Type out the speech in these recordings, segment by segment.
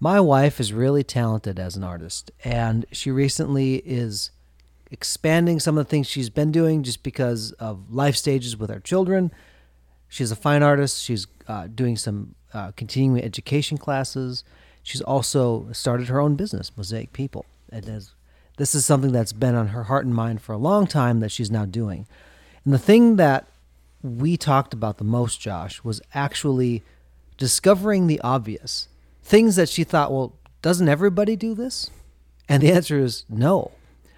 My wife is really talented as an artist, and she recently is expanding some of the things she's been doing just because of life stages with our children. She's a fine artist. She's doing some continuing education classes. She's also started her own business, Mosaic People. And this is something that's been on her heart and mind for a long time that she's now doing. And the thing that we talked about the most, Josh, was actually discovering the obvious. Things that she thought, well, doesn't everybody do this? And the answer is no.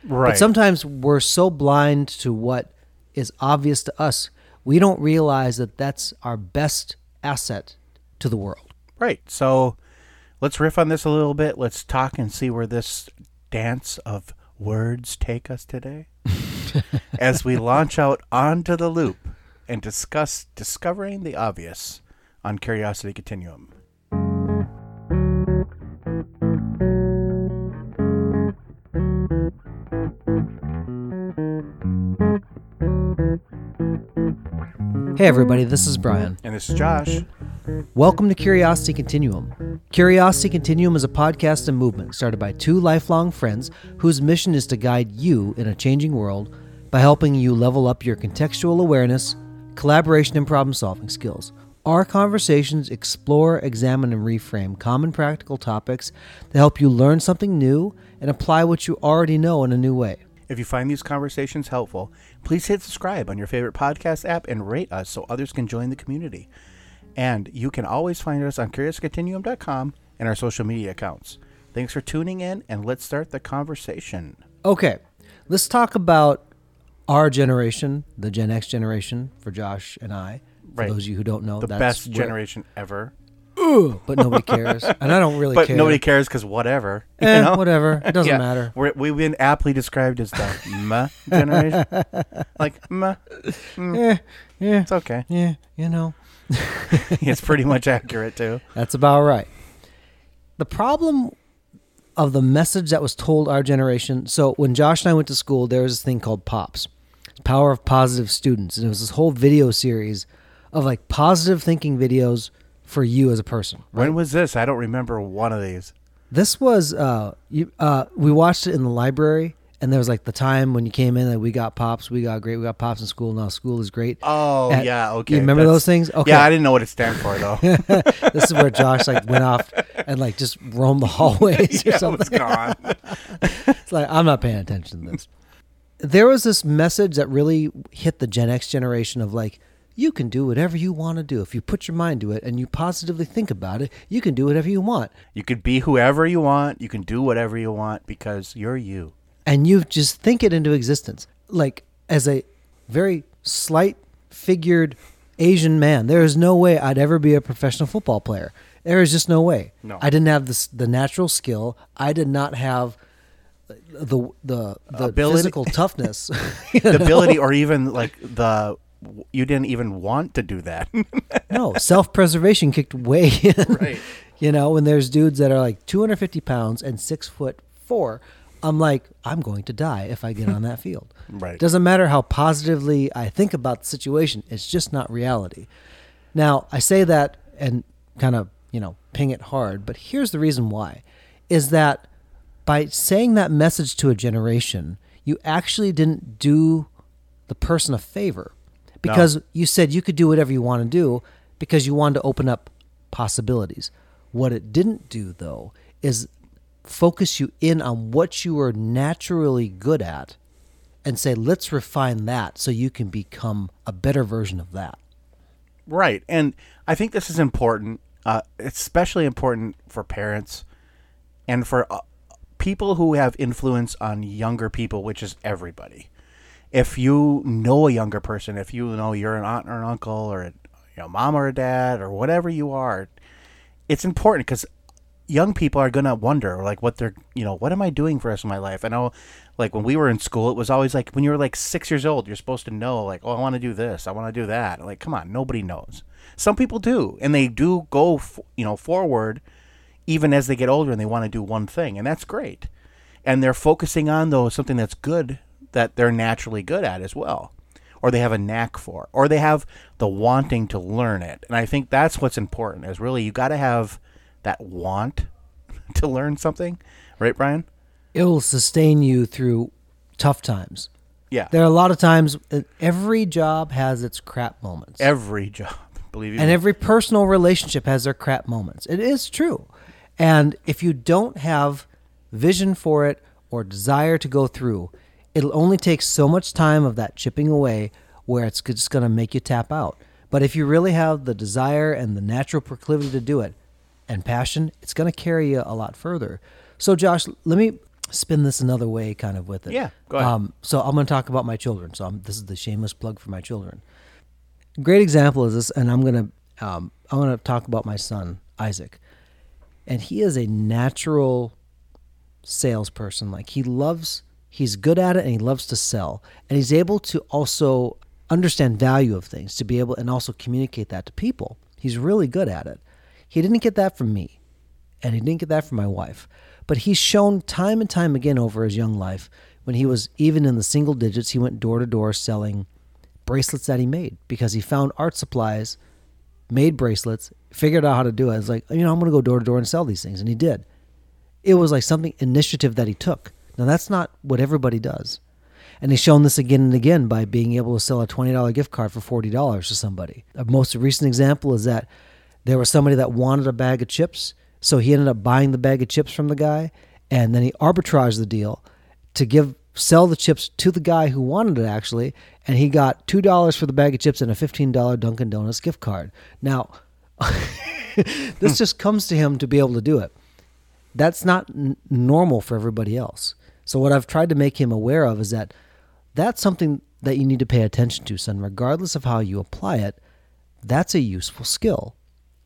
Right. But sometimes we're so blind to what is obvious to us, we don't realize that that's our best asset to the world. Right. So let's riff on this a little bit. Let's talk and see where this dance of words take us today as we launch out onto the loop and discuss discovering the obvious on Curiosity Continuum. Hey everybody, this is Brian. And this is Josh. Welcome to Curiosity Continuum. Curiosity Continuum is a podcast and movement started by two lifelong friends whose mission is to guide you in a changing world by helping you level up your contextual awareness, collaboration, and problem-solving skills. Our conversations explore, examine, and reframe common practical topics to help you learn something new and apply what you already know in a new way. If you find these conversations helpful, please hit subscribe on your favorite podcast app and rate us so others can join the community. And you can always find us on CuriousContinuum.com and our social media accounts. Thanks for tuning in, and let's start the conversation. Okay, let's talk about our generation, the Gen X generation, for Josh and I. For those of you who don't know, that's the best generation ever. But nobody cares, and I don't really care. But nobody cares because whatever. Whatever. It doesn't matter. We've been aptly described as the generation. Like, yeah. It's okay. Yeah, you know. It's pretty much accurate, too. That's about right. The problem of the message that was told our generation, so when Josh and I went to school, there was this thing called Pops, Power of Positive Students, and it was this whole video series of like positive thinking videos for you as a person. Right? When was this? I don't remember one of these. This was, we watched it in the library, and there was like the time when you came in that like, we got Pops, we got Pops in school, now school is great. Oh, yeah, okay. You remember those things? Okay. Yeah, I didn't know what it stands for, though. This is where Josh like went off and like just roamed the hallways or something. Yeah, it was gone. It's like, I'm not paying attention to this. There was this message that really hit the Gen X generation of like, you can do whatever you want to do. If you put your mind to it and you positively think about it, you can do whatever you want. You could be whoever you want. You can do whatever you want because you're you. And you just think it into existence. Like, as a very slight figured Asian man, there is no way I'd ever be a professional football player. There is just no way. No. I didn't have the natural skill. I did not have the ability, physical toughness. The ability or even like the... You didn't even want to do that. No, self-preservation kicked way in. Right. You know, when there's dudes that are like 250 pounds and 6'4", I'm like, I'm going to die if I get on that field. Right. Doesn't matter how positively I think about the situation. It's just not reality. Now, I say that and kind of, you know, ping it hard, but here's the reason why, is that by saying that message to a generation, you actually didn't do the person a favor. Because you said you could do whatever you want to do because you wanted to open up possibilities. What it didn't do, though, is focus you in on what you are naturally good at and say, let's refine that so you can become a better version of that. Right. And I think this is important, especially important for parents and for people who have influence on younger people, which is everybody. If you know a younger person, if you know you're an aunt or an uncle or a mom or a dad or whatever you are, it's important because young people are going to wonder like what they're, what am I doing for the rest of my life? I know like when we were in school, it was always like when you were like 6 years old, you're supposed to know like, oh, I want to do this. I want to do that. Like, come on, nobody knows. Some people do. And they do go, forward even as they get older and they want to do one thing. And that's great. And they're focusing on though something that's good that they're naturally good at as well, or they have a knack for, or they have the wanting to learn it. And I think that's what's important is really you got to have that want to learn something, right, Brian? It will sustain you through tough times. Yeah. There are a lot of times, every job has its crap moments. Every job, believe you. And every personal relationship has their crap moments. It is true. And if you don't have vision for it or desire to go through, it'll only take so much time of that chipping away where it's just going to make you tap out. But if you really have the desire and the natural proclivity to do it and passion, it's going to carry you a lot further. So, Josh, let me spin this another way kind of with it. Yeah, go ahead. So I'm going to talk about my children. So this is the shameless plug for my children. Great example is this, and I'm going to talk about my son, Isaac. And he is a natural salesperson. Like he's good at it and he loves to sell. And he's able to also understand value of things, to be able and also communicate that to people. He's really good at it. He didn't get that from me, and he didn't get that from my wife. But he's shown time and time again over his young life, when he was even in the single digits, he went door to door selling bracelets that he made because he found art supplies, made bracelets, figured out how to do it. It's like, I'm going to go door to door and sell these things. And he did. It was like something initiative that he took. Now, that's not what everybody does. And he's shown this again and again by being able to sell a $20 gift card for $40 to somebody. A most recent example is that there was somebody that wanted a bag of chips, so he ended up buying the bag of chips from the guy, and then he arbitraged the deal to sell the chips to the guy who wanted it, actually, and he got $2 for the bag of chips and a $15 Dunkin' Donuts gift card. Now, this just comes to him to be able to do it. That's not normal for everybody else. So what I've tried to make him aware of is that that's something that you need to pay attention to, son. Regardless of how you apply it, that's a useful skill.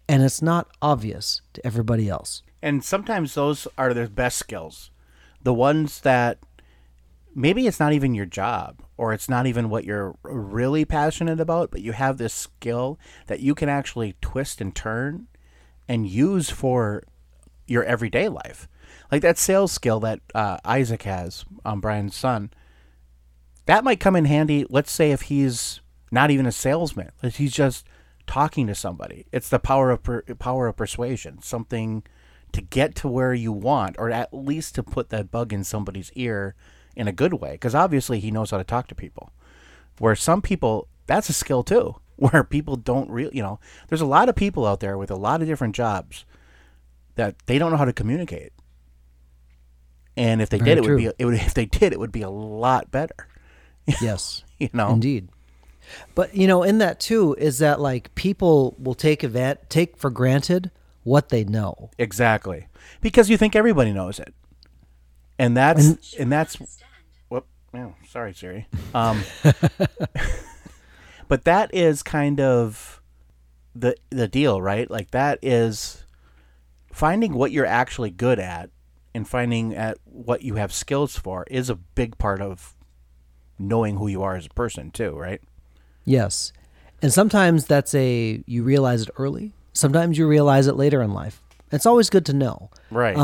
And it's not obvious to everybody else. And sometimes those are their best skills. The ones that maybe it's not even your job or it's not even what you're really passionate about, but you have this skill that you can actually twist and turn and use for your everyday life. Like that sales skill that Isaac has, Brian's son, that might come in handy, let's say, if he's not even a salesman. If he's just talking to somebody. It's the power of persuasion, something to get to where you want, or at least to put that bug in somebody's ear in a good way, because obviously he knows how to talk to people. Where some people, that's a skill too, where people don't really, there's a lot of people out there with a lot of different jobs that they don't know how to communicate. And if they did, it would be a lot better. Yes, indeed. But in that too is that like people will take for granted what they know. Exactly, because you think everybody knows it, and that's. Whoop! Oh, sorry, Siri. But that is kind of the deal, right? Like that is finding what you're actually good at, and finding at what you have skills for is a big part of knowing who you are as a person too, right? Yes. And sometimes you realize it early. Sometimes you realize it later in life. It's always good to know. Right.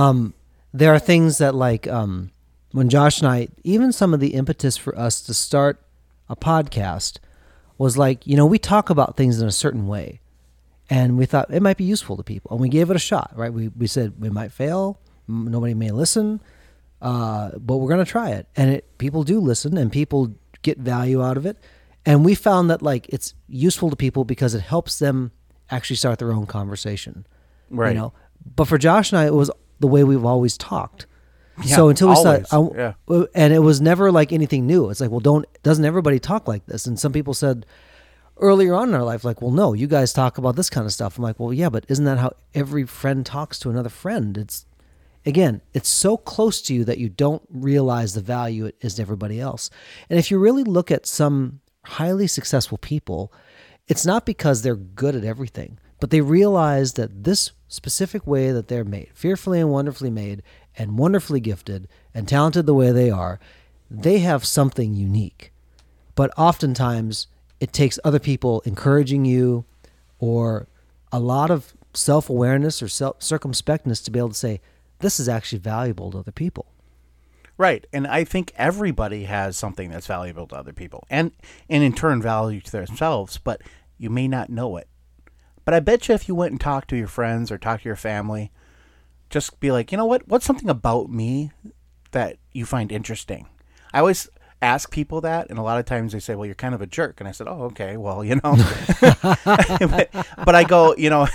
There are things that when Josh and I, even some of the impetus for us to start a podcast was we talk about things in a certain way and we thought it might be useful to people. And we gave it a shot, right? We said we might fail. Nobody may listen, but we're going to try it. And people do listen and people get value out of it. And we found that it's useful to people because it helps them actually start their own conversation. Right. But for Josh and I, it was the way we've always talked. Yeah, so until we started, and it was never anything new. It's doesn't everybody talk like this? And some people said earlier on in our life, no, you guys talk about this kind of stuff. I'm yeah, but isn't that how every friend talks to another friend? Again, it's so close to you that you don't realize the value it is to everybody else. And if you really look at some highly successful people, it's not because they're good at everything, but they realize that this specific way that they're made, fearfully and wonderfully made, and wonderfully gifted, and talented the way they are, they have something unique. But oftentimes, it takes other people encouraging you or a lot of self-awareness or circumspectness to be able to say, this is actually valuable to other people. Right. And I think everybody has something that's valuable to other people and in turn value to themselves, but you may not know it. But I bet you if you went and talked to your friends or talked to your family, just be like, you know what? What's something about me that you find interesting? I always ask people that, and a lot of times they say, well, you're kind of a jerk. And I said, oh, okay, well, you know. But I go, you know,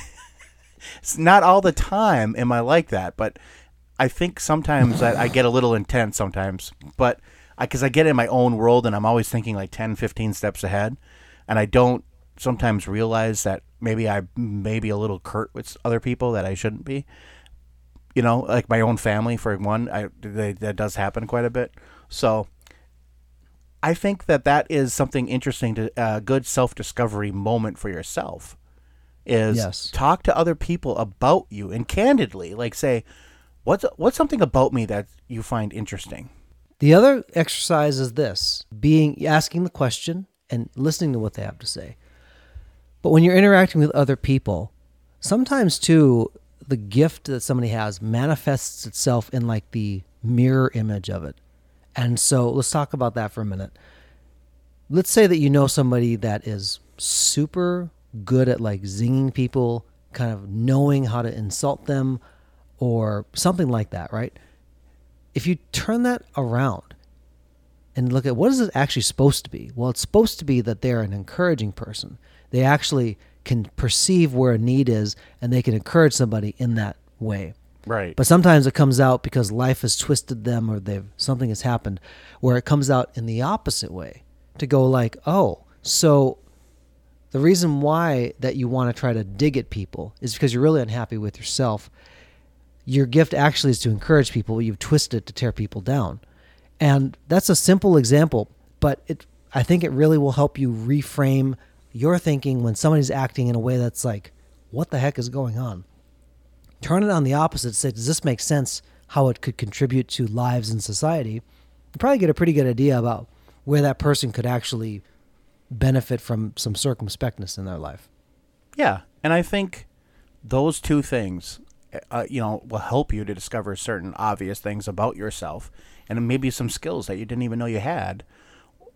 it's not all the time am I like that, but I think sometimes I get a little intense sometimes, but because I get in my own world and I'm always thinking like 10, 15 steps ahead, and I don't sometimes realize that maybe I may be a little curt with other people that I shouldn't be. You know, like my own family, for one, that does happen quite a bit. So I think that is something interesting, to a good self-discovery moment for yourself is talk to other people about you and candidly, like say, what's something about me that you find interesting? The other exercise is this, asking the question and listening to what they have to say. But when you're interacting with other people, sometimes too, the gift that somebody has manifests itself in like the mirror image of it. And so let's talk about that for a minute. Let's say that you know somebody that is super good at like zinging people, kind of knowing how to insult them or something like that, right? If you turn that around and look at what is it actually supposed to be? Well, it's supposed to be that they're an encouraging person. They actually can perceive where a need is and they can encourage somebody in that way. Right. But sometimes it comes out because life has twisted them or something has happened where it comes out in the opposite way to go like, oh, so the reason why that you want to try to dig at people is because you're really unhappy with yourself. Your gift actually is to encourage people. You've twisted it to tear people down. And that's a simple example, but I think it really will help you reframe your thinking when somebody's acting in a way that's like, what the heck is going on? Turn it on the opposite, say, does this make sense how it could contribute to lives in society? You probably get a pretty good idea about where that person could actually benefit from some circumspectness in their life. Yeah, and I think those two things, you know, will help you to discover certain obvious things about yourself and maybe some skills that you didn't even know you had,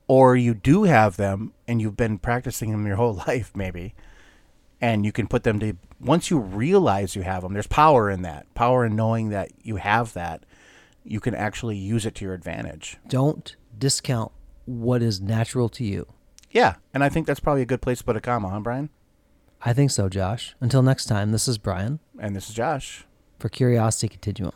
or you do have them and you've been practicing them your whole life maybe. And you can put them to, once you realize you have them, there's power in that. Power in knowing that you have that, you can actually use it to your advantage. Don't discount what is natural to you. Yeah, and I think that's probably a good place to put a comma, huh, Brian? I think so, Josh. Until next time, this is Brian. And this is Josh. For Curiosity Continuum.